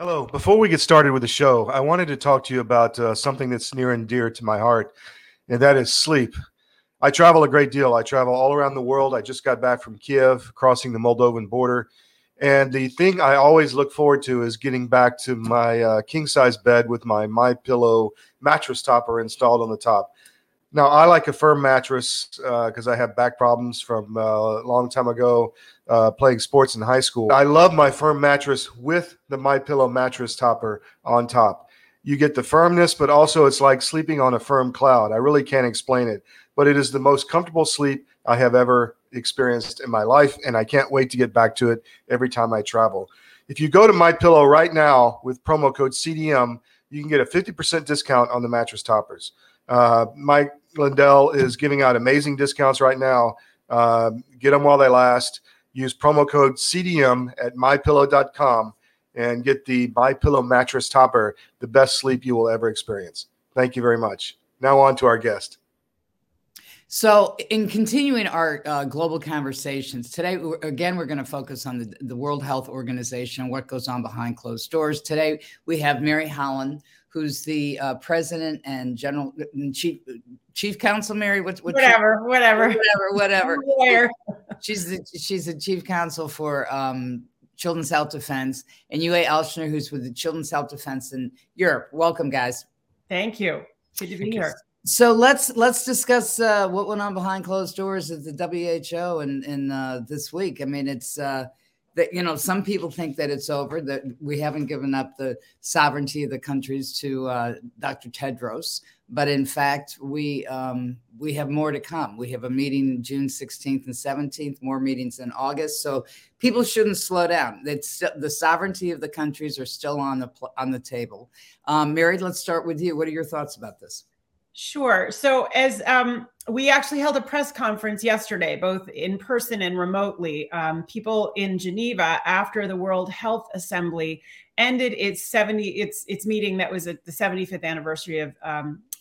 Hello. Before we get started with the show, I wanted to talk to you about something that's near and dear to my heart, and that is sleep. I travel a great deal. I travel all around the world. I just got back from Kyiv, crossing the Moldovan border. And the thing I always look forward to is getting back to my king-size bed with my MyPillow mattress topper installed on the top. Now, I like a firm mattress because I have back problems from a long time ago playing sports in high school. I love my firm mattress with the MyPillow mattress topper on top. You get the firmness, but also it's like sleeping on a firm cloud. I really can't explain it, but it is the most comfortable sleep I have ever experienced in my life, and I can't wait to get back to it every time I travel. If you go to MyPillow right now with promo code CDM, you can get a 50% discount on the mattress toppers. Mike Lindell is giving out amazing discounts right now. Get them while they last. Use promo code CDM at mypillow.com and get the MyPillow mattress topper, the best sleep you will ever experience. Thank you very much. Now on to our guest. So in continuing our global conversations today, again, we're going to focus on the World Health Organization and what goes on behind closed doors. Today, we have Mary Holland, who's the president and general chief counsel. Mary, whatever. She's the chief counsel for Children's Health Defense, and Uwe Alschner, who's with the Children's Health Defense in Europe. Welcome, guys. Thank you. Good to be here. So let's discuss what went on behind closed doors at the WHO in this week. I mean, it's that, you know, some people think that it's over, that we haven't given up the sovereignty of the countries to Dr. Tedros. But in fact, we have more to come. We have a meeting June 16th and 17th, more meetings in August. So people shouldn't slow down. The sovereignty of the countries are still on the table. Mary, let's start with you. What are your thoughts about this? Sure. So as we actually held a press conference yesterday, both in person and remotely, people in Geneva after the World Health Assembly ended its meeting that was at the 75th anniversary of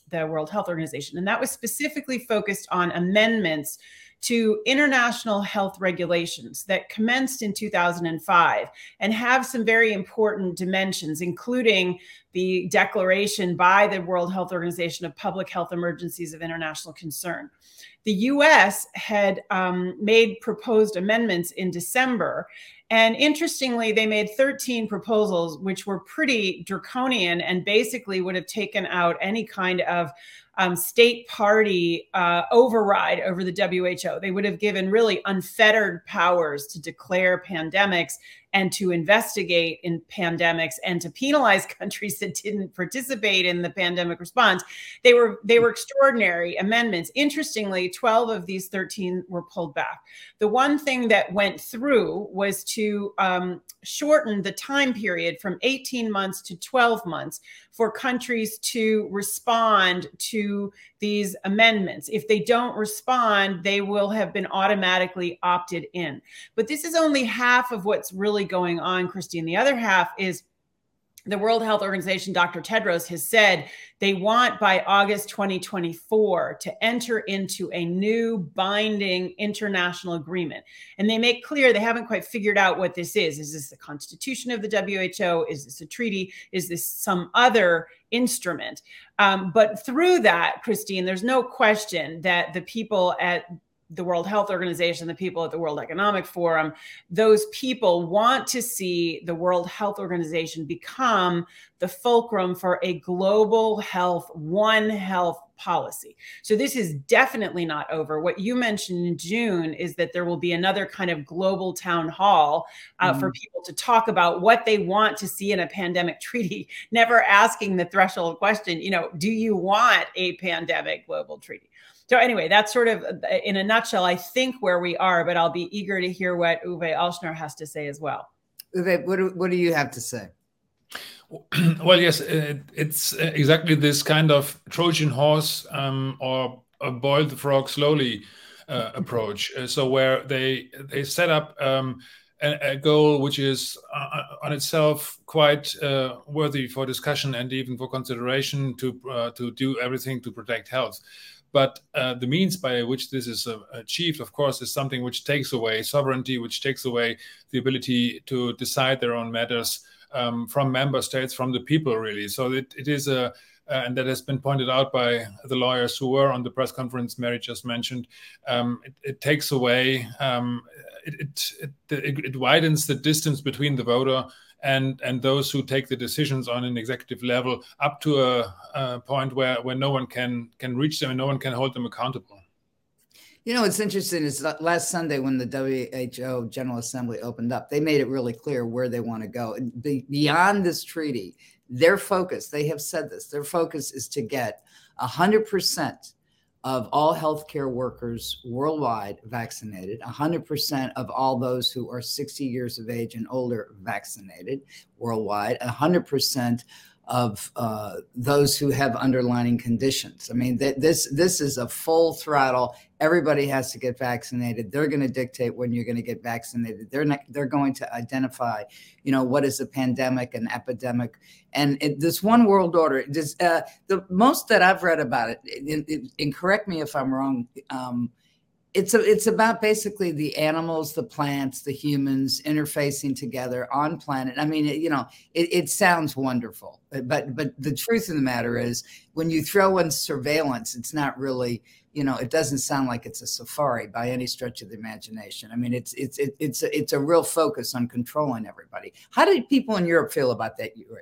the World Health Organization. And that was specifically focused on amendments to international health regulations that commenced in 2005 and have some very important dimensions, including the declaration by the World Health Organization of public health emergencies of international concern. The US had made proposed amendments in December. And interestingly, they made 13 proposals, which were pretty draconian and basically would have taken out any kind of state party override over the WHO. They would have given really unfettered powers to declare pandemics and to investigate in pandemics and to penalize countries that didn't participate in the pandemic response. They were extraordinary amendments. Interestingly, 12 of these 13 were pulled back. The one thing that went through was to shorten the time period from 18 months to 12 months for countries to respond to these amendments. If they don't respond, they will have been automatically opted in. But this is only half of what's really going on, Christine. The other half is the World Health Organization, Dr. Tedros, has said they want by August 2024 to enter into a new binding international agreement. And they make clear they haven't quite figured out what this is. Is this the constitution of the WHO? Is this a treaty? Is this some other instrument? But through that, Christine, there's no question that the people at the World Health Organization, the people at the World Economic Forum, those people want to see the World Health Organization become the fulcrum for a global health, one health policy. So this is definitely not over. What you mentioned in June is that there will be another kind of global town hall for people to talk about what they want to see in a pandemic treaty, never asking the threshold question, you know, do you want a pandemic global treaty? So anyway, that's sort of, in a nutshell, I think where we are, but I'll be eager to hear what Uwe Alschner has to say as well. Uwe, what do you have to say? Well, yes, it's exactly this kind of Trojan horse or boil the frog slowly approach. So where they set up a goal which is on itself quite worthy for discussion and even for consideration to do everything to protect health. But the means by which this is achieved, of course, is something which takes away sovereignty, which takes away the ability to decide their own matters from member states, from the people, really. So it is a... and that has been pointed out by the lawyers who were on the press conference Mary just mentioned. It takes away, it widens the distance between the voter and those who take the decisions on an executive level up to a point where no one can reach them and no one can hold them accountable. You know, what's interesting is last Sunday when the WHO General Assembly opened up, they made it really clear where they want to go. Beyond this treaty, their focus, they have said this, their focus is to get 100% of all healthcare workers worldwide vaccinated, 100% of all those who are 60 years of age and older vaccinated worldwide, 100% of those who have underlying conditions. I mean, this is a full throttle. Everybody has to get vaccinated. They're going to dictate when you're going to get vaccinated. They're going to identify, you know, what is a pandemic, an epidemic, and this one world order. The most that I've read about it, and correct me if I'm wrong. It's about basically the animals, the plants, the humans interfacing together on planet. I mean, it sounds wonderful, but the truth of the matter is when you throw in surveillance, it's not really, it doesn't sound like it's a safari by any stretch of the imagination. I mean, it's a real focus on controlling everybody. How did people in Europe feel about that, Uwe?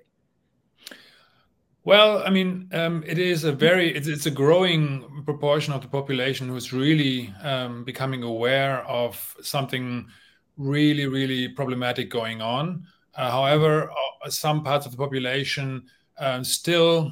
Well, I mean, it's a growing proportion of the population who's really becoming aware of something really, really problematic going on. However, some parts of the population still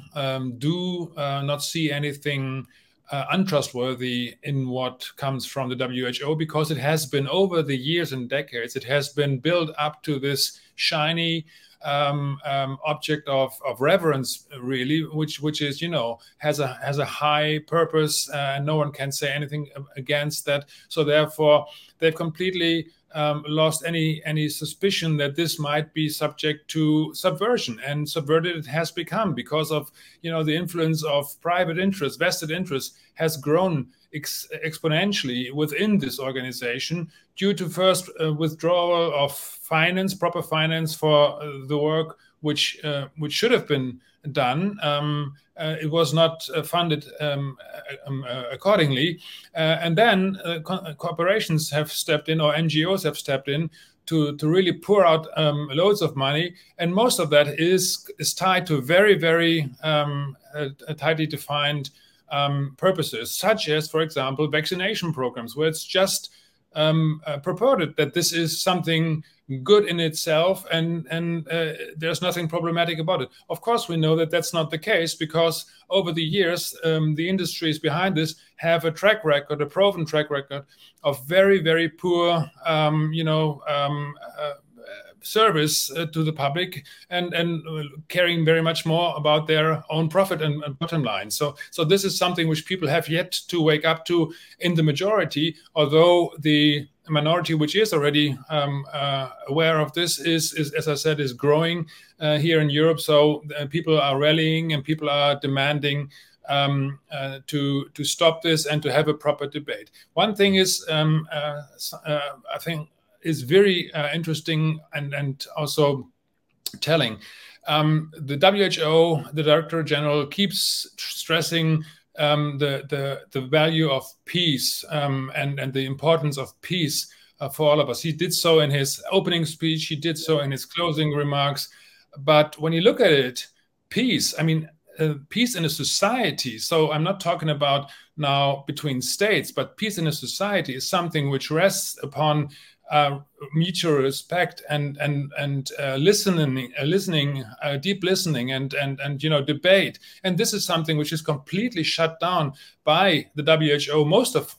do not see anything untrustworthy in what comes from the WHO, because it has been, over the years and decades, it has been built up to this shiny object of reverence, really, which is, has a high purpose, and no one can say anything against that. So therefore, they've completely lost any suspicion that this might be subject to subversion, and subverted it has become because of, the influence of private interests, vested interests has grown exponentially within this organization, due to first withdrawal of finance, proper finance for the work which should have been done. It was not funded accordingly, and then corporations have stepped in, or NGOs have stepped in to really pour out loads of money, and most of that is tied to very, very tightly defined purposes, such as, for example, vaccination programs, where it's just purported that this is something good in itself and there's nothing problematic about it. Of course, we know that that's not the case, because over the years, the industries behind this have a proven track record of very, very poor, service to the public, and caring very much more about their own profit and bottom line. So this is something which people have yet to wake up to in the majority, although the minority, which is already aware of this, is, as I said, is growing here in Europe. So people are rallying and people are demanding to stop this and to have a proper debate. One thing is, I think, is very interesting and also telling. The WHO, the Director General, keeps stressing the value of peace and the importance of peace for all of us. He did so in his opening speech. He did so in his closing remarks. But when you look at it, peace, peace in a society. So I'm not talking about now between states, but peace in a society is something which rests upon mutual respect and listening, deep listening and debate. And this is something which is completely shut down by the WHO, most of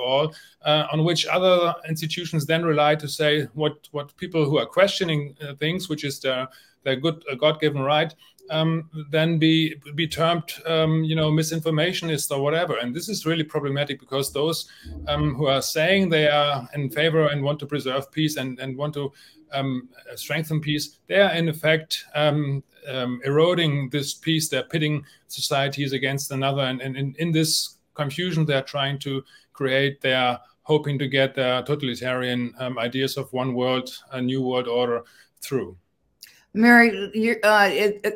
all, on which other institutions then rely to say what people who are questioning things, which is their good God-given right, then be termed, misinformationists or whatever. And this is really problematic, because those who are saying they are in favor and want to preserve peace and want to strengthen peace, they are in effect eroding this peace. They're pitting societies against another. And in this confusion, they're trying to create their, hoping to get their totalitarian ideas of one world, a new world order through. Mary, you,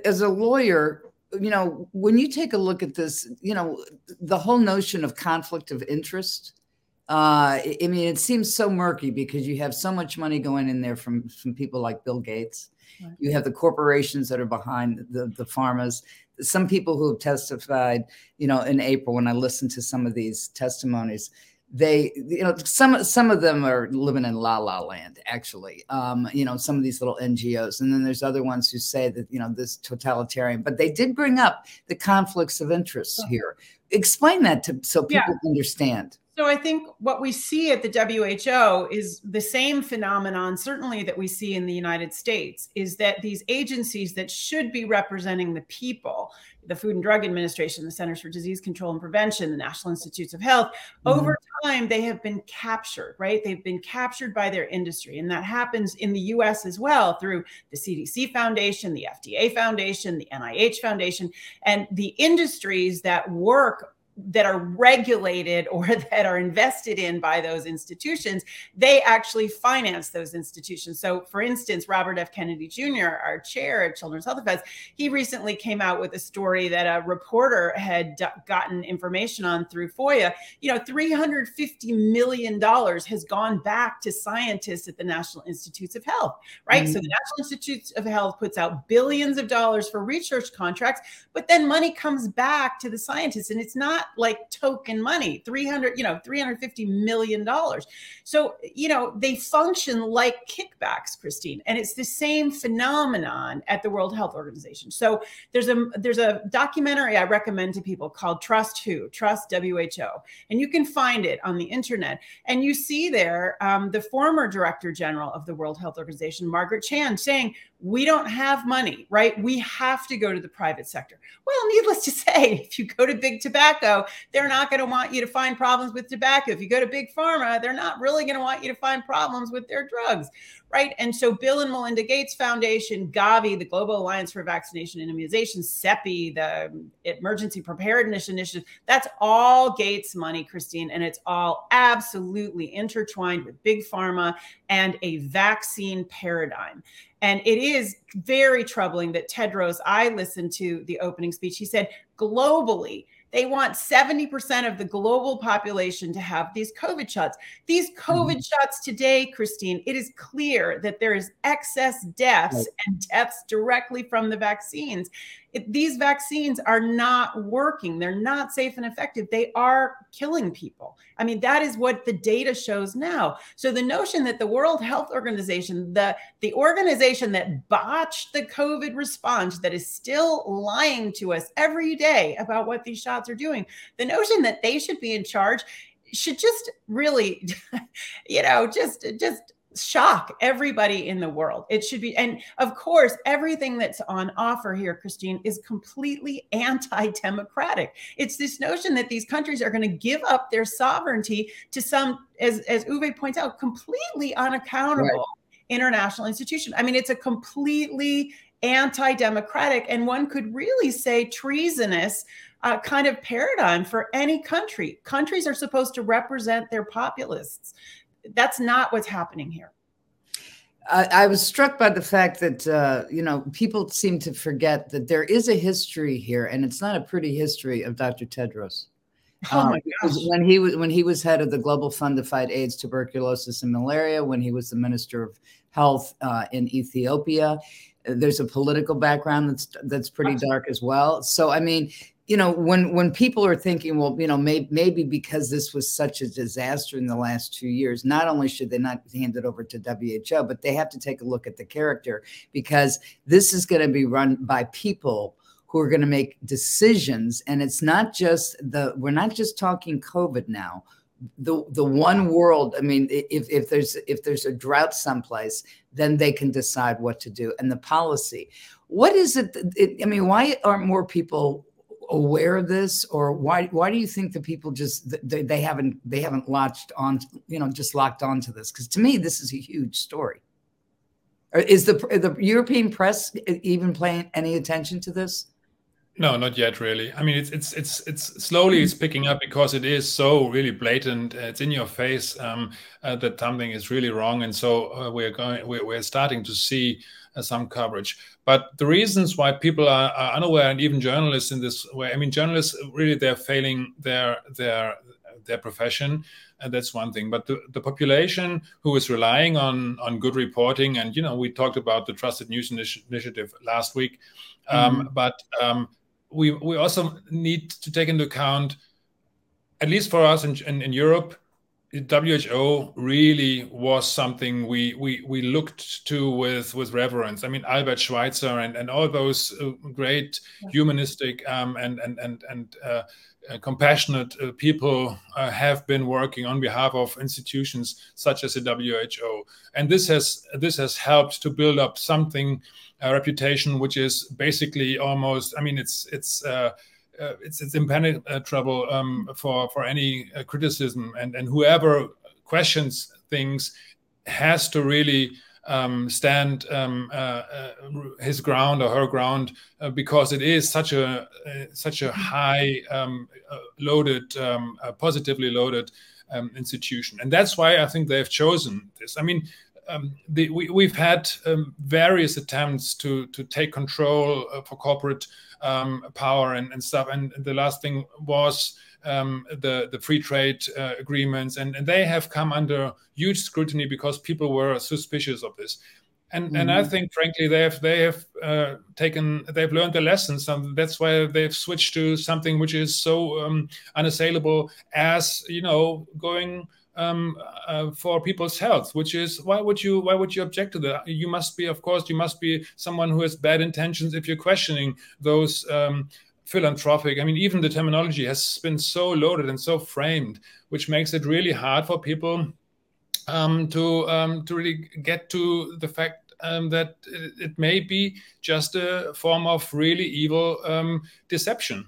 as a lawyer, you know, when you take a look at this, you know, the whole notion of conflict of interest, I mean, it seems so murky because you have so much money going in there from people like Bill Gates. Right. You have the corporations that are behind the pharmas. Some people who have testified, you know, in April, when I listened to some of these testimonies, they, you know, some of them are living in la la land, actually, you know, some of these little NGOs. And then there's other ones who say that, you know, this totalitarian, but they did bring up the conflicts of interest here. Explain that to so people understand. So I think what we see at the WHO is the same phenomenon, certainly that we see in the United States, is that these agencies that should be representing the people, the Food and Drug Administration, the Centers for Disease Control and Prevention, the National Institutes of Health, over time, they have been captured, right? They've been captured by their industry. And that happens in the US as well through the CDC Foundation, the FDA Foundation, the NIH Foundation, and the industries that work that are regulated or that are invested in by those institutions, they actually finance those institutions. So for instance, Robert F. Kennedy Jr., our chair at Children's Health Defense, he recently came out with a story that a reporter had gotten information on through FOIA. You know, $350 million has gone back to scientists at the National Institutes of Health, right? Mm-hmm. So the National Institutes of Health puts out billions of dollars for research contracts, but then money comes back to the scientists, and it's not like token money, $350 million. So, you know, they function like kickbacks, Christine, and it's the same phenomenon at the World Health Organization. So there's a documentary I recommend to people called Trust Who, Trust WHO, and you can find it on the internet. And you see there the former Director General of the World Health Organization, Margaret Chan, saying, we don't have money, right? We have to go to the private sector. Well, needless to say, if you go to big tobacco, they're not going to want you to find problems with tobacco. If you go to big pharma, they're not really going to want you to find problems with their drugs, right? And so Bill and Melinda Gates Foundation, GAVI, the Global Alliance for Vaccination and Immunization, CEPI, the Emergency Preparedness Initiative, that's all Gates money, Christine, and it's all absolutely intertwined with big pharma and a vaccine paradigm. And it is very troubling that Tedros, I listened to the opening speech, he said, globally, they want 70% of the global population to have these COVID shots. These COVID shots today, Christine, it is clear that there is excess deaths and deaths directly from the vaccines. These vaccines are not working. They're not safe and effective. They are killing people. I mean, that is what the data shows now. So the notion that the World Health Organization, the organization that botched the COVID response, that is still lying to us every day about what these shots are doing, the notion that they should be in charge should just really, you know, just shock everybody in the world. It should be. And of course, everything that's on offer here, Christine, is completely anti-democratic. It's this notion that these countries are going to give up their sovereignty to some, as Uwe points out, completely unaccountable international institution. I mean, it's a completely anti-democratic, and one could really say treasonous kind of paradigm for any country. Countries are supposed to represent their populists. That's not what's happening here. I was struck by the fact that, you know, people seem to forget that there is a history here, and it's not a pretty history of Dr. Tedros. Oh my gosh. When he was head of the Global Fund to Fight AIDS, Tuberculosis, and Malaria, when he was the Minister of Health in Ethiopia, there's a political background that's pretty dark as well. So, I mean, you know, when people are thinking, well, you know, maybe because this was such a disaster in the last 2 years, not only should they not hand it over to WHO, but they have to take a look at the character, because this is going to be run by people who are going to make decisions. And it's not just we're not just talking COVID now. The one world, I mean, if there's a drought someplace, then they can decide what to do and the policy. What is it? I mean, why aren't more people aware of this, or why do you think that people just they haven't latched on, just locked onto this? Because to me, this is a huge story. Is the European press even paying any attention to this? No, not yet, really. I mean, it's slowly it's picking up because it is so really blatant. It's in your face that something is really wrong, and so we're starting to see some coverage. But the reasons why people are unaware, and even journalists in this way, I mean, journalists really they're failing their profession, and that's one thing. But the population who is relying on good reporting, and we talked about the Trusted News Initiative last week, but we also need to take into account, at least for us in Europe, WHO really was something we looked to with reverence. I mean, Albert Schweitzer and all those great humanistic and compassionate people have been working on behalf of institutions such as the WHO, and this has helped to build up something, a reputation which is basically almost. I mean, it's impenetrable for any criticism, and whoever questions things has to really stand his ground or her ground, because it is such a high loaded, positively loaded institution, and that's why I think they've chosen this. I mean. We've had various attempts to take control for corporate power and stuff. And the last thing was the free trade agreements. And they have come under huge scrutiny because people were suspicious of this. And I think, frankly, they've learned their lessons. And that's why they've switched to something which is so unassailable as, going... for people's health, which is why would you object to that? You must be someone who has bad intentions if you're questioning those philanthropic. I mean, even the terminology has been so loaded and so framed, which makes it really hard for people to really get to the fact that it may be just a form of really evil deception.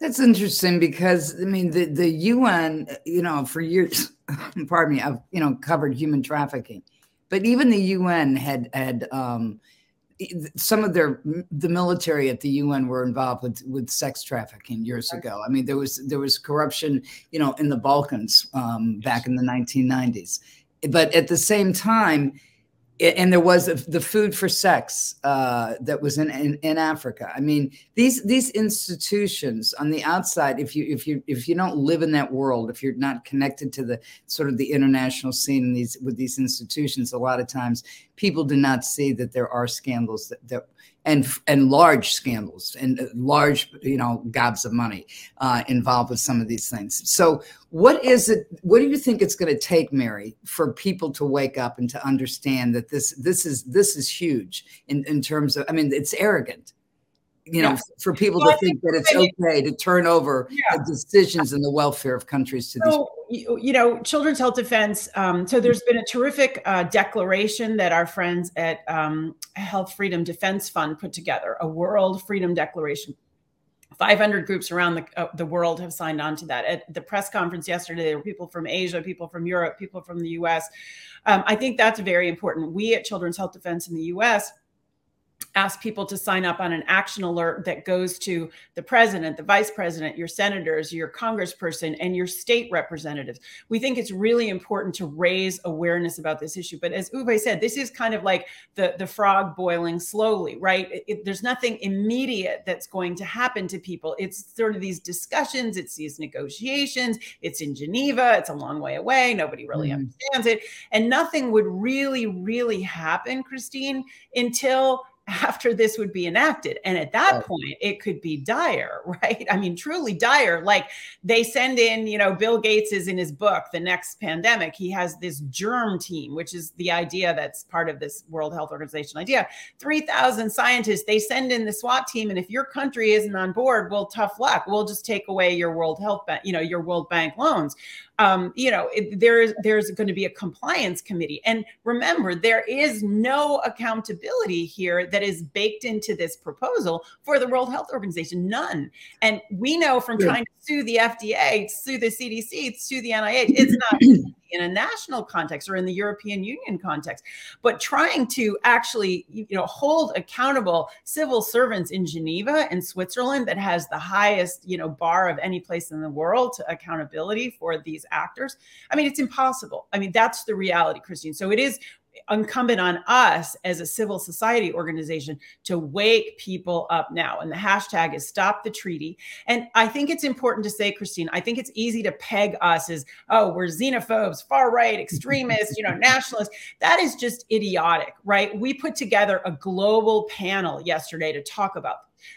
That's interesting because, I mean, the UN, for years, pardon me, I've, covered human trafficking. But even the UN had some of the military at the UN were involved with sex trafficking years ago. I mean, there was corruption, in the Balkans back in the 1990s. But at the same time, and there was the Food for Sex that was in Africa. I mean, these institutions on the outside, if you don't live in that world, if you're not connected to the sort of the international scene in with these institutions, a lot of times people do not see that there are scandals and large scandals and large, gobs of money involved with some of these things. So what do you think it's going to take, Mary, for people to wake up and to understand that this is huge in terms of, I mean, it's arrogant, for people to think that it's okay to turn over the decisions and the welfare of countries to these people. Children's Health Defense. So there's been a terrific declaration that our friends at Health Freedom Defense Fund put together, a World Freedom Declaration. 500 groups around the world have signed on to that. At the press conference yesterday, there were people from Asia, people from Europe, people from the U.S. I think that's very important. We at Children's Health Defense in the U.S. ask people to sign up on an action alert that goes to the president, the vice president, your senators, your congressperson, and your state representatives. We think it's really important to raise awareness about this issue. But as Uwe said, this is kind of like the frog boiling slowly, right? There's nothing immediate that's going to happen to people. It's sort of these discussions, it's these negotiations, it's in Geneva, it's a long way away, nobody really understands it. And nothing would really, really happen, Christine, until after this would be enacted. And at that point, it could be dire, right? I mean, truly dire. Like they send in, Bill Gates is in his book, The Next Pandemic. He has this germ team, which is the idea that's part of this World Health Organization idea. 3,000 scientists, they send in the SWAT team. And if your country isn't on board, well, tough luck. We'll just take away your World Bank loans. There's going to be a compliance committee. And remember, there is no accountability here that is baked into this proposal for the World Health Organization, none. And we know from trying to sue the FDA, sue the CDC, sue the NIH, it's not in a national context or in the European Union context, but trying to actually, hold accountable civil servants in Geneva and Switzerland that has the highest, bar of any place in the world to accountability for these actors. I mean, it's impossible. I mean, that's the reality, Christine. So it is incumbent on us as a civil society organization to wake people up now. And the hashtag is Stop the Treaty. And I think it's important to say, Christine, I think it's easy to peg us as, we're xenophobes, far right, extremists, nationalists. That is just idiotic, right? We put together a global panel yesterday to talk about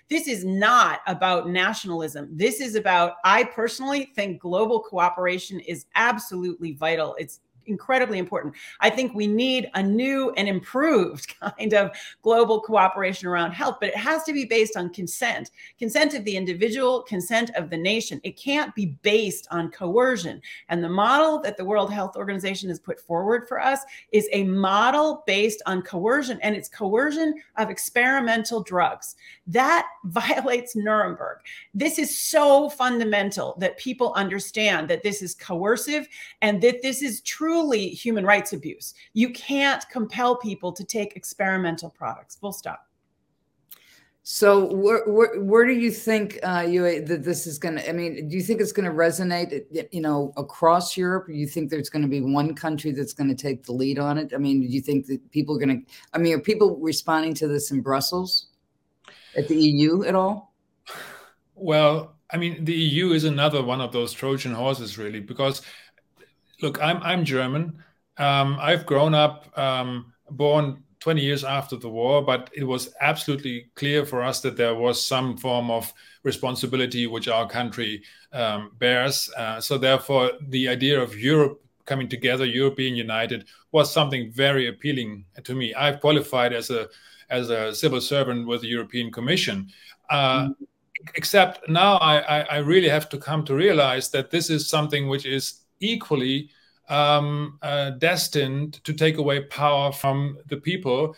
this. Is not about nationalism. This is about, I personally think global cooperation is absolutely vital. It's incredibly important. I think we need a new and improved kind of global cooperation around health, but it has to be based on consent, consent of the individual, consent of the nation. It can't be based on coercion. And the model that the World Health Organization has put forward for us is a model based on coercion, and it's coercion of experimental drugs. That violates Nuremberg. This is so fundamental that people understand that this is coercive and that this is truly human rights abuse. You can't compel people to take experimental products. Full stop. So where do you think that this is going to, I mean, do you think it's going to resonate, across Europe? Do you think there's going to be one country that's going to take the lead on it? I mean, do you think that people are going to, I mean, are people responding to this in Brussels at the EU at all? Well, I mean, the EU is another one of those Trojan horses, really, because look, I'm German. I've grown up, born 20 years after the war, but it was absolutely clear for us that there was some form of responsibility which our country bears. So therefore, the idea of Europe coming together, European united, was something very appealing to me. I've qualified as a civil servant with the European Commission. Except now I really have to come to realize that this is something which is equally destined to take away power from the people,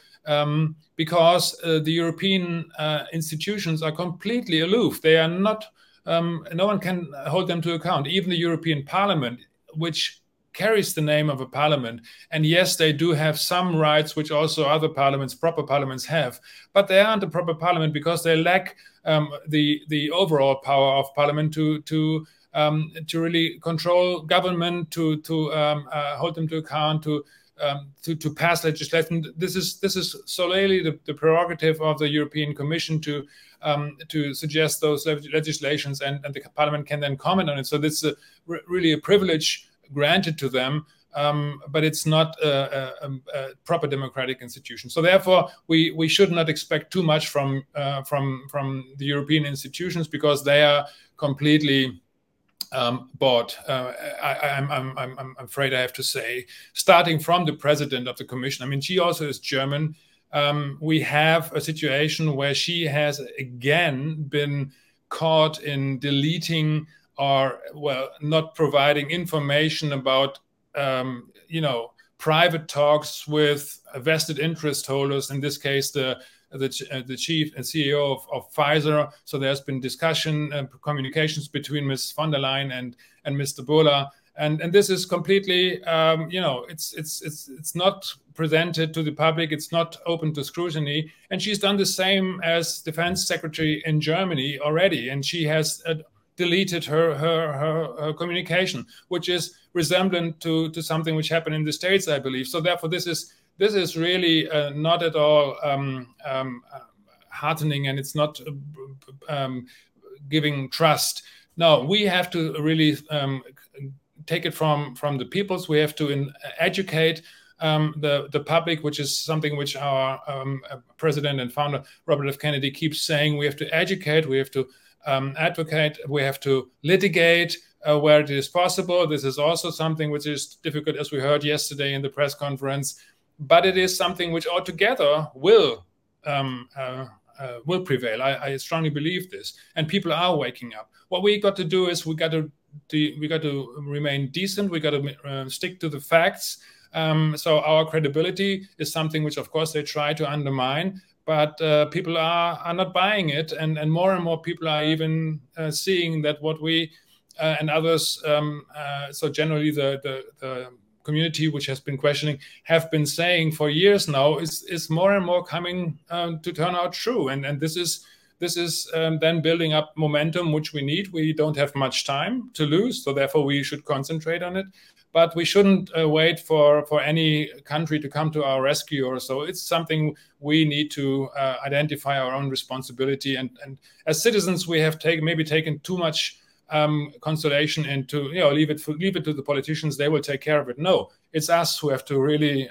because the European institutions are completely aloof. They are not, no one can hold them to account. Even the European Parliament, which carries the name of a parliament, and yes, they do have some rights which also other parliaments, proper parliaments, have, but they aren't a proper parliament because they lack the overall power of parliament to really control government, to hold them to account, to pass legislation. This is solely the prerogative of the European Commission to suggest those legislations, and the Parliament can then comment on it. So this is really a privilege granted to them, but it's not a proper democratic institution. So therefore, we should not expect too much from the European institutions, because they are completely bought. I'm afraid I have to say, starting from the president of the commission. I mean, she also is German. We have a situation where she has again been caught in deleting or, well, not providing information about, private talks with vested interest holders, in this case, the chief and CEO of Pfizer. So there's been discussion and communications between Ms. von der Leyen and Mr. Burla. And this is completely, it's not presented to the public. It's not open to scrutiny. And she's done the same as defense secretary in Germany already. And she has deleted her communication, which is resemblant to something which happened in the States, I believe. So therefore, this is really not at all heartening, and it's not giving trust. No, we have to really take it from the peoples. We have to educate the public, which is something which our president and founder, Robert F. Kennedy, keeps saying. We have to educate, we have to advocate, we have to litigate where it is possible. This is also something which is difficult, as we heard yesterday in the press conference. But it is something which altogether will prevail. I strongly believe this, and people are waking up. What we got to do is we got to we got to remain decent. We got to stick to the facts. So our credibility is something which, of course, they try to undermine. But people are not buying it, and more people are even seeing that what we and others, so generally the community which has been questioning, have been saying for years now is more and more coming to turn out true. And this is then building up momentum, which we need. We don't have much time to lose, so therefore we should concentrate on it. But we shouldn't wait for any country to come to our rescue or so. It's something we need to identify our own responsibility. And as citizens, we have taken too much consolation into, leave it to the politicians. They will take care of it. No, it's us who have to really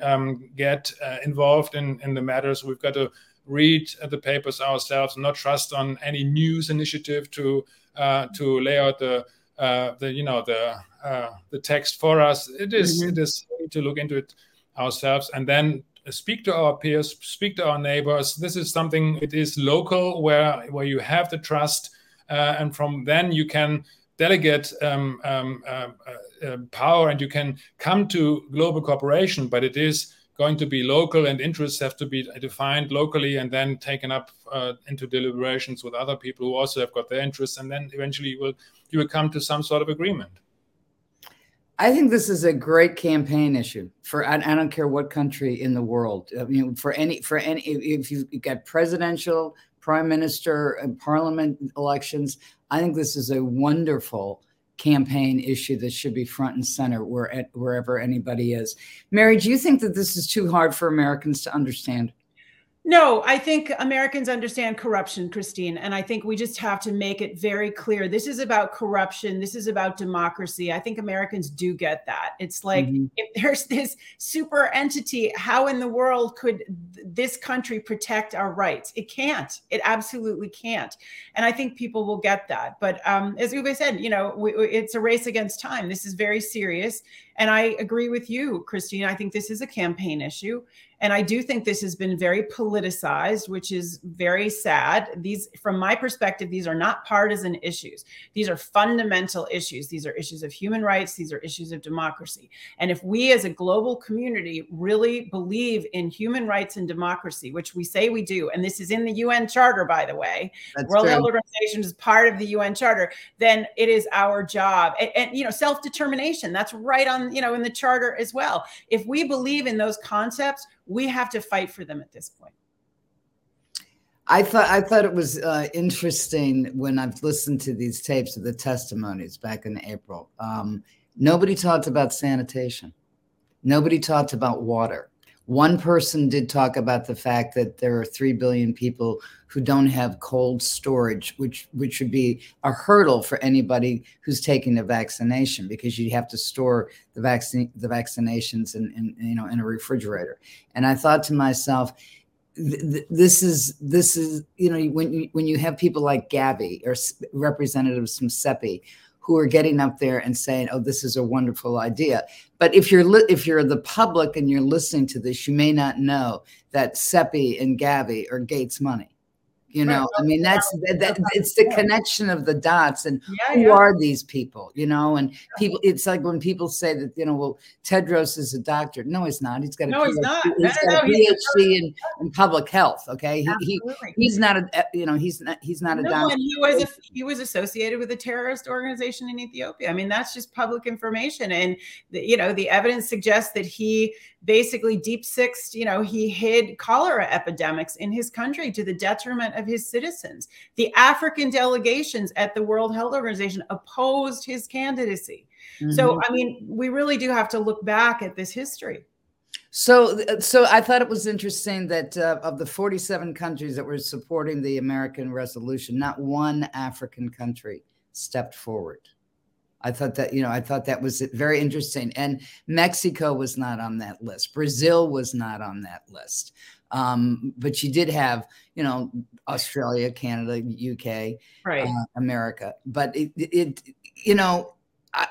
get involved in the matters. We've got to read the papers ourselves, and not trust on any news initiative to lay out the text for us. It is to look into it ourselves and then speak to our peers, speak to our neighbors. This is something, it is local where you have the trust, and from then you can delegate power and you can come to global cooperation. But it is going to be local, and interests have to be defined locally and then taken up into deliberations with other people who also have got their interests. And then eventually you will come to some sort of agreement. I think this is a great campaign issue for, I don't care what country in the world. I mean, for any, if you've got presidential, prime minister, and parliament elections, I think this is a wonderful campaign issue that should be front and center wherever anybody is. Mary, do you think that this is too hard for Americans to understand? No, I think Americans understand corruption, Christine, and I think we just have to make it very clear. This is about corruption. This is about democracy. I think Americans do get that. It's like, if there's this super entity, how in the world could this country protect our rights? It can't. It absolutely can't. And I think people will get that. But as Uwe said, it's a race against time. This is very serious. And I agree with you, Christine. I think this is a campaign issue. And I do think this has been very politicized, which is very sad. These, from my perspective, these are not partisan issues. These are fundamental issues. These are issues of human rights. These are issues of democracy. And if we as a global community really believe in human rights and democracy, which we say we do, and this is in the UN Charter, by the way, World Health Organization is part of the UN Charter, then it is our job. And self-determination, that's right on, in the Charter as well. If we believe in those concepts, we have to fight for them at this point. I thought it was interesting when I've listened to these tapes of the testimonies back in April. Nobody talked about sanitation. Nobody talked about water. One person did talk about the fact that there are 3 billion people who don't have cold storage, which would be a hurdle for anybody who's taking a vaccination, because you have to store the vaccinations in a refrigerator. And I thought to myself, this is when you have people like GAVI or representatives from CEPI who are getting up there and saying, oh, this is a wonderful idea. But if you're the public and you're listening to this, you may not know that CEPI and GAVI are Gates money. It's the connection of the dots and who are these people, and people, it's like when people say that, well, Tedros is a doctor. No, he's not. He's got a PhD in public health. Okay. He's not a doctor. And he was associated with a terrorist organization in Ethiopia. I mean, that's just public information. And the evidence suggests that he basically deep-sixed, he hid cholera epidemics in his country to the detriment of his citizens. The African delegations at the World Health Organization opposed his candidacy. Mm-hmm. So, I mean, we really do have to look back at this history. So I thought it was interesting that of the 47 countries that were supporting the American resolution, not one African country stepped forward. I thought that was very interesting. And Mexico was not on that list. Brazil was not on that list. But you did have, Australia, Canada, UK, right. America. But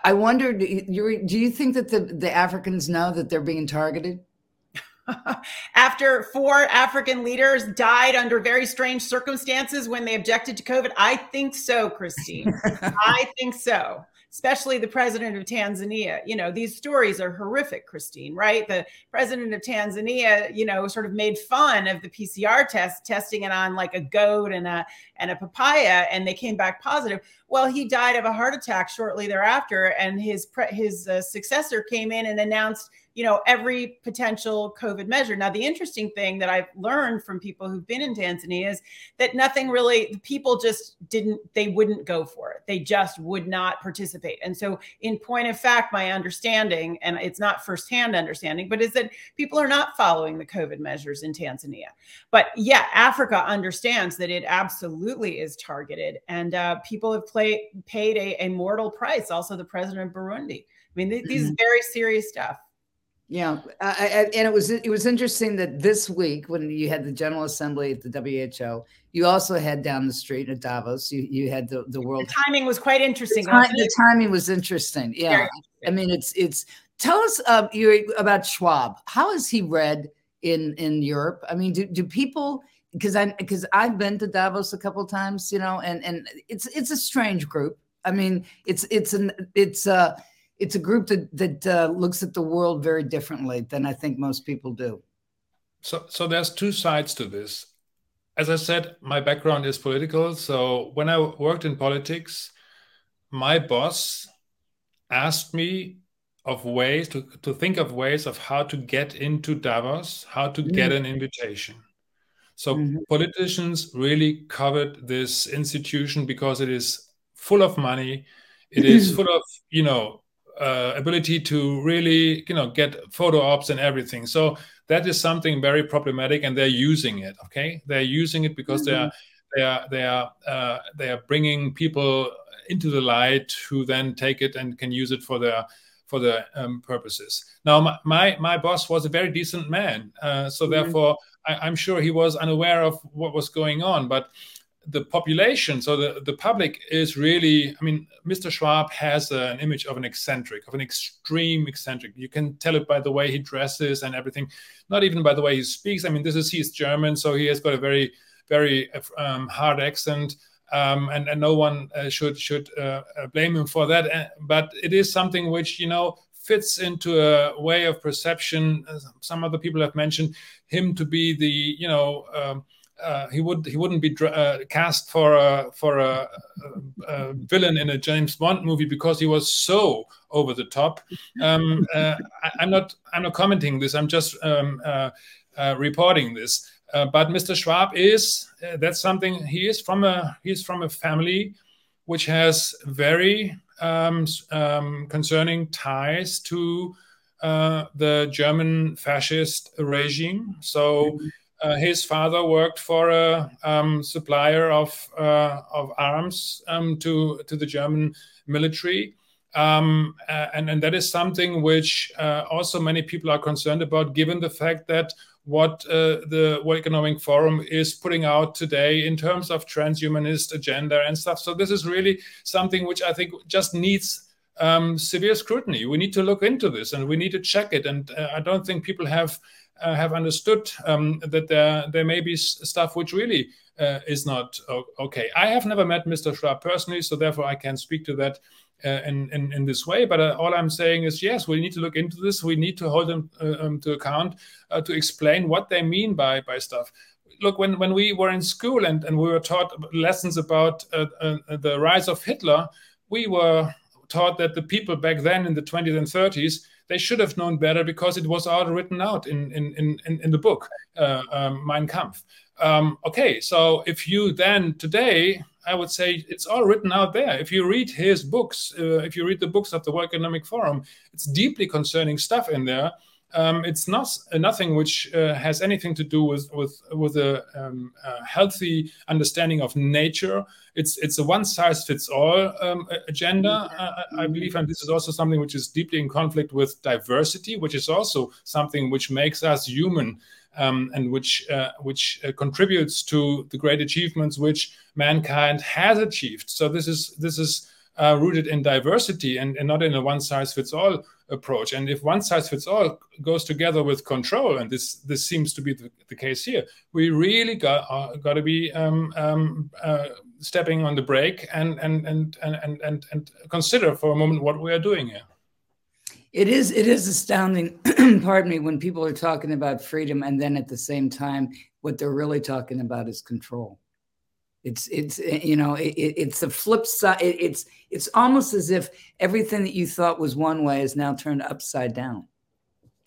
I wondered, do you think that the Africans know that they're being targeted? After 4 African leaders died under very strange circumstances when they objected to COVID? I think so, Christine. I think so. especially the president of Tanzania. You know, these stories are horrific, Christine, right? The president of Tanzania, you know, sort of made fun of the PCR test, testing it on like a goat and a papaya, and they came back positive. Well, he died of a heart attack shortly thereafter, and his successor came in and announced, you know, every potential COVID measure. Now, the interesting thing that I've learned from people who've been in Tanzania is that nothing really, the people just didn't, they wouldn't go for it. They just would not participate. And so in point of fact, my understanding, and it's not firsthand understanding, but is that people are not following the COVID measures in Tanzania. But yeah, Africa understands that it absolutely is targeted. And people have paid a mortal price. Also, the president of Burundi. I mean, these is very serious stuff. Yeah. And it was interesting that this week, when you had the General Assembly at the WHO, you also had down the street at Davos, you had the world. The timing was quite interesting. The timing was interesting. Yeah. Very interesting. I mean, it's tell us about Schwab. How is he read in Europe? I mean, do people, because I've been to Davos a couple of times, you know, and it's a strange group. I mean, it's a group that looks at the world very differently than I think most people do. So there's two sides to this. As I said, my background is political. So when I worked in politics, my boss asked me of ways to think of ways of how to get into Davos, how to get an invitation. So politicians really covered this institution because it is full of money. It is full of, you know, ability to really, you know, get photo ops and everything. So that is something very problematic, and they're using it. Okay, they're using it because they are bringing people into the light who then take it and can use it for their purposes. Now, my boss was a very decent man, so therefore I'm sure he was unaware of what was going on, but. The population, so the public is really, I mean, Mr. Schwab has an image of an eccentric, of an extreme eccentric. You can tell it by the way he dresses and everything, not even by the way he speaks. I mean, he's German, so he has got a very, very hard accent, and no one should blame him for that. But it is something which, you know, fits into a way of perception. Some other people have mentioned him to be the, you know, he wouldn't be cast for a villain in a James Bond movie because he was so over the top. I'm not commenting this. I'm just reporting this. But Mr. Schwab is that's something. He's from a family which has very concerning ties to the German fascist regime. So. His father worked for a supplier of arms to the German military, and that is something which also many people are concerned about, given the fact that what the World Economic Forum is putting out today in terms of transhumanist agenda and stuff. So this is really something which I think just needs severe scrutiny. We need to look into this and we need to check it. And I don't think people have understood that there may be stuff which really is not okay. I have never met Mr. Schwab personally, so therefore I can speak to that in this way. But all I'm saying is, yes, we need to look into this. We need to hold them to account to explain what they mean by stuff. Look, when we were in school and we were taught lessons about the rise of Hitler, we were taught that the people back then in the 20s and 30s, they should have known better because it was all written out in the book, Mein Kampf. Okay, so if you then today, I would say it's all written out there. If you read his books, if you read the books of the World Economic Forum, it's deeply concerning stuff in there. It's nothing which has anything to do with a healthy understanding of nature. It's a one-size-fits-all agenda, I believe, and this is also something which is deeply in conflict with diversity, which is also something which makes us human and which contributes to the great achievements which mankind has achieved. So this is. Rooted in diversity and not in a one-size-fits-all approach. And if one-size-fits-all goes together with control, and this seems to be the case here, we really got to be stepping on the brake and consider for a moment what we are doing here. It is astounding, pardon me, when people are talking about freedom and then at the same time, what they're really talking about is control. It's the flip side. It's almost as if everything that you thought was one way is now turned upside down,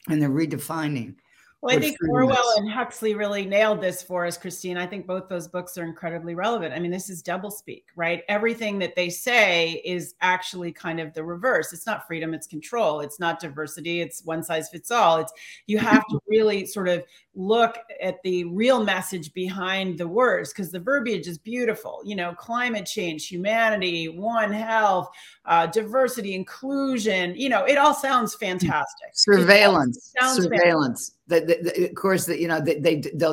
and they're redefining. Well, I think Orwell and Huxley really nailed this for us, Christine. I think both those books are incredibly relevant. I mean, this is doublespeak, right? Everything that they say is actually kind of the reverse. It's not freedom, it's control. It's not diversity, it's one size fits all. It's you have to really sort of look at the real message behind the words, because the verbiage is beautiful. You know, climate change, humanity, one health, diversity, inclusion. You know, it all sounds fantastic. Surveillance. They'll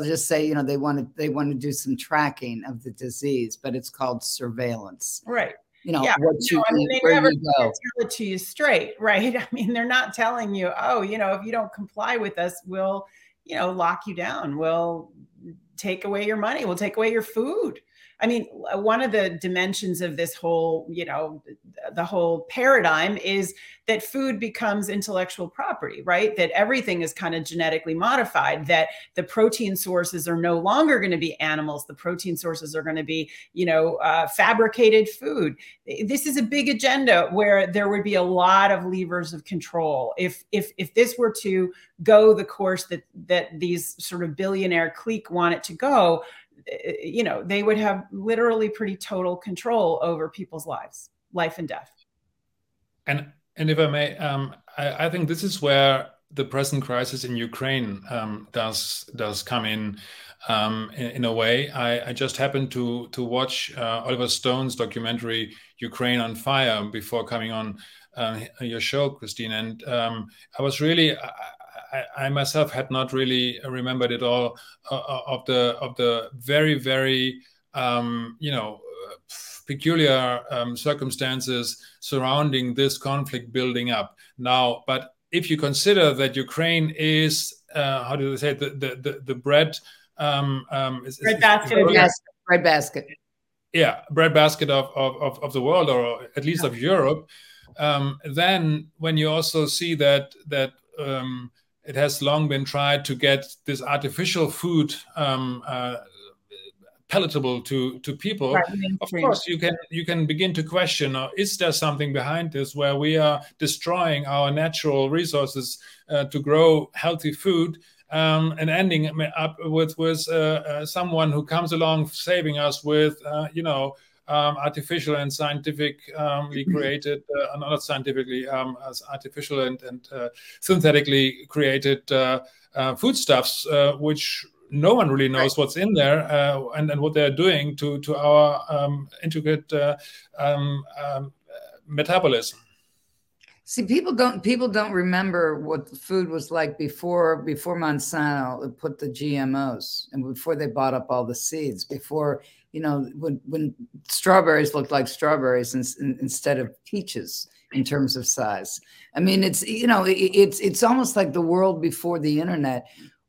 just say, they want to do some tracking of the disease, but it's called surveillance. Right. They never tell it to you straight, right? I mean, they're not telling you, if you don't comply with us, we'll, lock you down. We'll take away your money. We'll take away your food. I mean, one of the dimensions of this whole, the whole paradigm is that food becomes intellectual property, right? That everything is kind of genetically modified, that the protein sources are no longer going to be animals. The protein sources are going to be, fabricated food. This is a big agenda where there would be a lot of levers of control. If this were to go the course that these sort of billionaire clique want it to go, they would have literally pretty total control over people's lives, life and death. And if I may, I think this is where the present crisis in Ukraine does come in a way. I just happened to watch Oliver Stone's documentary Ukraine on Fire before coming on your show, Christine, and I was really. I myself had not really remembered it all of the very, very, peculiar circumstances surrounding this conflict building up now. But if you consider that Ukraine is, the bread... bread basket. Yeah, bread basket of the world, or at least of Europe. Then when you also see that it has long been tried to get this artificial food palatable to people. Right. Of course, you can begin to question: is there something behind this, where we are destroying our natural resources to grow healthy food, and ending up with someone who comes along saving us with, artificial and scientifically created, not scientifically, as artificial and synthetically created foodstuffs, which no one really knows what's in there and what they're doing to our intricate metabolism. See, people don't remember what the food was like before Monsanto put the GMOs and before they bought up all the seeds, before, when strawberries looked like strawberries instead of peaches in terms of size. I mean, it's almost like the world before the internet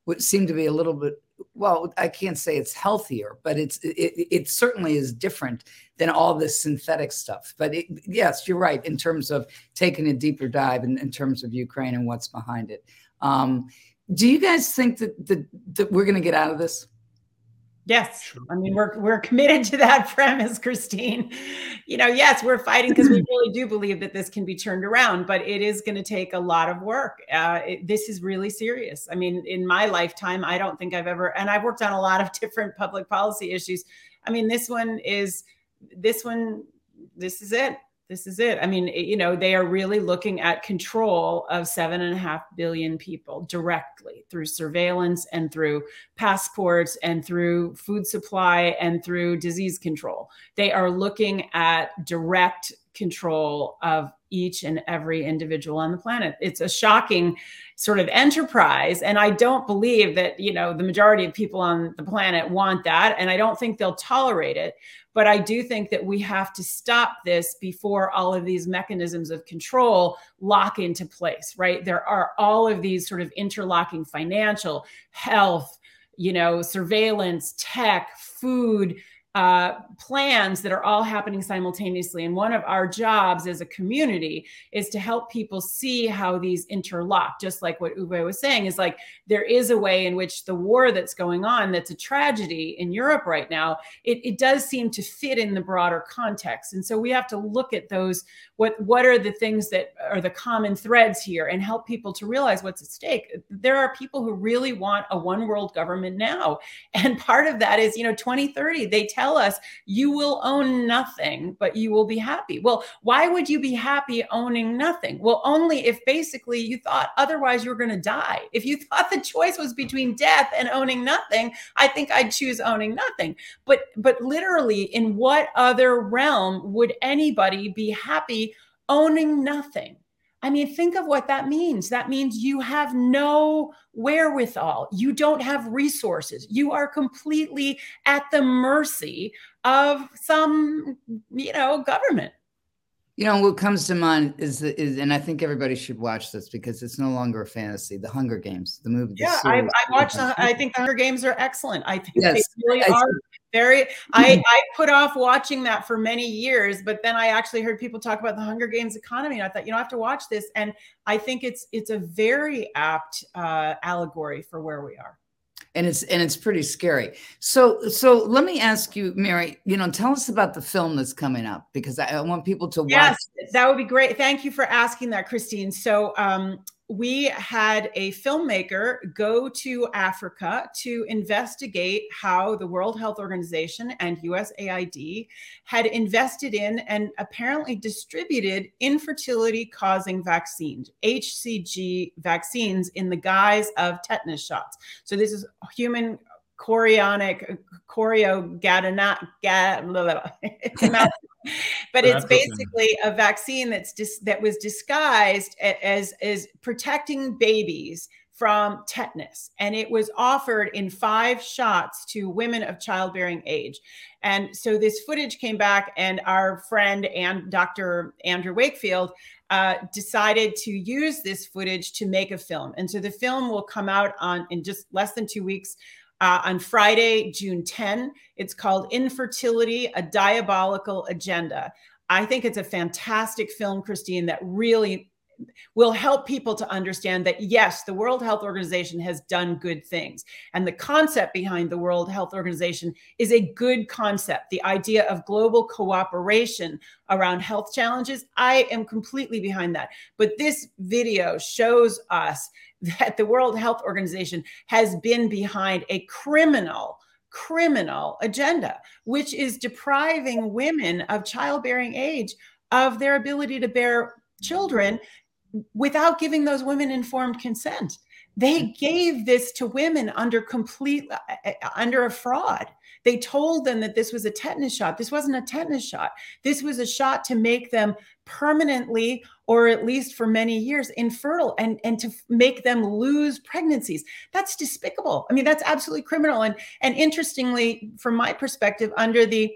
would seem to be a little bit, well, I can't say it's healthier, but it certainly is different than all this synthetic stuff. But yes, you're right in terms of taking a deeper dive in terms of Ukraine and what's behind it. Do you guys think that we're going to get out of this? Yes. Sure. I mean, we're committed to that premise, Christine. Yes, we're fighting because we really do believe that this can be turned around, but it is going to take a lot of work. This is really serious. I mean, in my lifetime, I don't think I've ever, and I've worked on a lot of different public policy issues. I mean, this is it. This is it. I mean, they are really looking at control of 7.5 billion people directly through surveillance and through passports and through food supply and through disease control. They are looking at direct control of each and every individual on the planet. It's a shocking sort of enterprise. And I don't believe that, the majority of people on the planet want that. And I don't think they'll tolerate it. But I do think that we have to stop this before all of these mechanisms of control lock into place, right? There are all of these sort of interlocking financial, health, surveillance, tech, food, plans that are all happening simultaneously. And one of our jobs as a community is to help people see how these interlock, just like what Uwe was saying, is like there is a way in which the war that's going on, that's a tragedy in Europe right now, it does seem to fit in the broader context. And so we have to look at those, what are the things that are the common threads here, and help people to realize what's at stake. There are people who really want a one world government now. And part of that is, 2030, they tell us you will own nothing, but you will be happy. Well, why would you be happy owning nothing? Well, only if basically you thought otherwise you were going to die. If you thought the choice was between death and owning nothing, I think I'd choose owning nothing. But literally, in what other realm would anybody be happy owning nothing? I mean, think of what that means. That means you have no wherewithal. You don't have resources. You are completely at the mercy of some, government. What comes to mind is, and I think everybody should watch this because it's no longer a fantasy, the Hunger Games, the movie. Yeah, I watched. I think the Hunger Games are excellent. I think they really are. I put off watching that for many years, but then I actually heard people talk about the Hunger Games economy, and I thought, I have to watch this. And I think it's a very apt allegory for where we are. And it's pretty scary. So let me ask you, Mary, tell us about the film that's coming up, because I want people to watch. Yes, that would be great. Thank you for asking that, Christine. So we had a filmmaker go to Africa to investigate how the World Health Organization and USAID had invested in and apparently distributed infertility-causing vaccines, HCG vaccines, in the guise of tetanus shots. So this is human choriogatinac. But it's basically a vaccine that was disguised as protecting babies from tetanus. And it was offered in 5 shots to women of childbearing age. And so this footage came back, and our friend and Dr. Andrew Wakefield decided to use this footage to make a film. And so the film will come out in just less than 2 weeks. On Friday, June 10, it's called Infertility, a Diabolical Agenda. I think it's a fantastic film, Christine, that really will help people to understand that, yes, the World Health Organization has done good things. And the concept behind the World Health Organization is a good concept. The idea of global cooperation around health challenges, I am completely behind that. But this video shows us that the World Health Organization has been behind a criminal agenda, which is depriving women of childbearing age of their ability to bear children without giving those women informed consent. They gave this to women under a fraud. They told them that this was a tetanus shot. This wasn't a tetanus shot. This was a shot to make them permanently, or at least for many years, infertile and to make them lose pregnancies. That's despicable. I mean, that's absolutely criminal. And interestingly, from my perspective, under the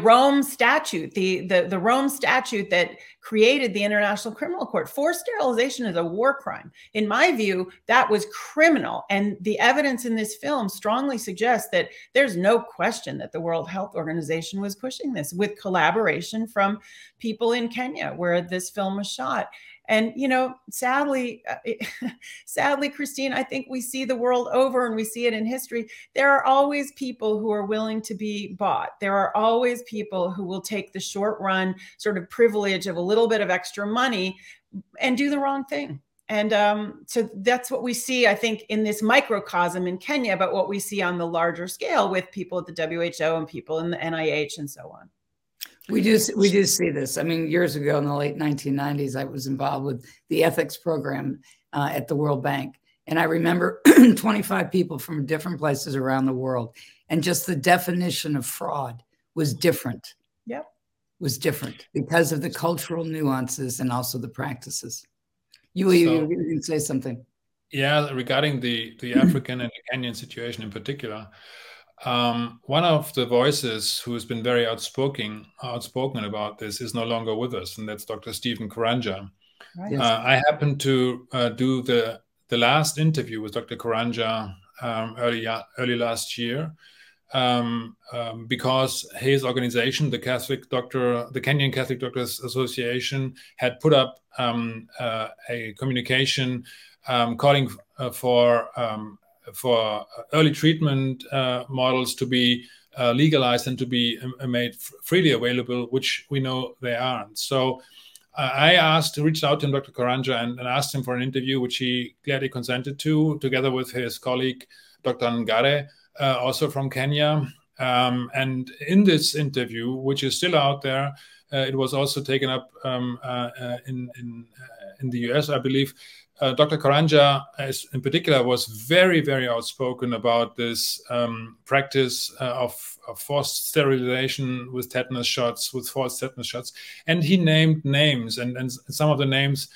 Rome Statute, the Rome Statute that created the International Criminal Court, forced sterilization is a war crime. In my view, that was criminal. And the evidence in this film strongly suggests that there's no question that the World Health Organization was pushing this with collaboration from people in Kenya, where this film was shot. And, sadly, Christine, I think we see the world over, and we see it in history. There are always people who are willing to be bought. There are always people who will take the short run sort of privilege of a little bit of extra money and do the wrong thing. And so that's what we see, I think, in this microcosm in Kenya, but what we see on the larger scale with people at the WHO and people in the NIH and so on. We do see this. I mean, years ago in the late 1990s, I was involved with the ethics program at the World Bank. And I remember 25 people from different places around the world. And just the definition of fraud was different. Yep. Was different because of the cultural nuances and also the practices. You can say something. Yeah, regarding the African and the Kenyan situation in particular. One of the voices who has been very outspoken about this is no longer with us, and that's Dr. Stephen Karanja. Right. I happened to do the last interview with Dr. Karanja early last year, because his organization, the Kenyan Catholic Doctors Association, had put up a communication calling for early treatment models to be legalized and to be made freely available, which we know they aren't. So reached out to him, Dr. Karanja, and asked him for an interview, which he gladly consented to, together with his colleague, Dr. Ngare, also from Kenya. And in this interview, which is still out there, it was also taken up in the US, I believe. Dr. Karanja, in particular, was very, very outspoken about this practice of forced sterilization with tetanus shots, with false tetanus shots. And he named names, and some of the names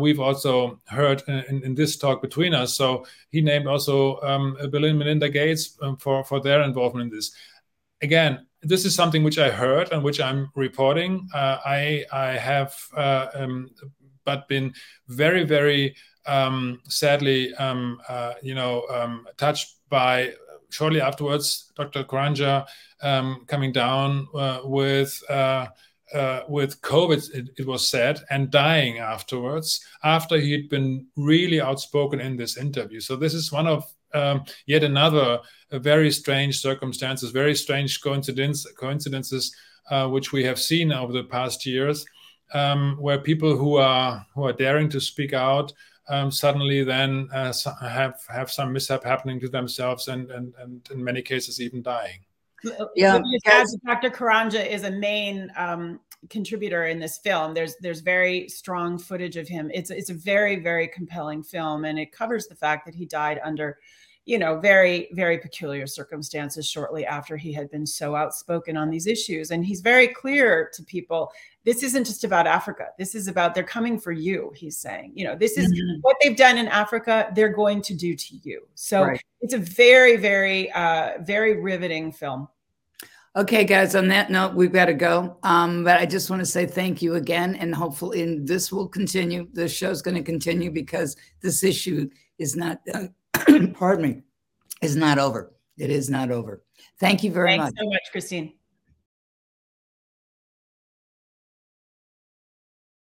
we've also heard in this talk between us. So he named also Bill and Melinda Gates for their involvement in this. Again, this is something which I heard and which I'm reporting. I have... but been very, very sadly, touched by shortly afterwards Dr. Karanja coming down with COVID, it was said, and dying afterwards, after he'd been really outspoken in this interview. So this is one of yet another very strange circumstances, very strange coincidences which we have seen over the past years. Where people who are daring to speak out suddenly then have some mishap happening to themselves and in many cases even dying. Yeah, Dr. Karanja is a main contributor in this film. There's very strong footage of him. It's a very, very compelling film, and it covers the fact that he died under, very, very peculiar circumstances shortly after he had been so outspoken on these issues. And he's very clear to people, this isn't just about Africa. This is about, they're coming for you, he's saying. This is what they've done in Africa, they're going to do to you. So It's a very, very, very riveting film. Okay, guys, on that note, we've got to go. But I just want to say thank you again. And hopefully this will continue. This show's going to continue because this issue is not... pardon me, is not over. It is not over. Thank you very much. Thanks so much, Christine.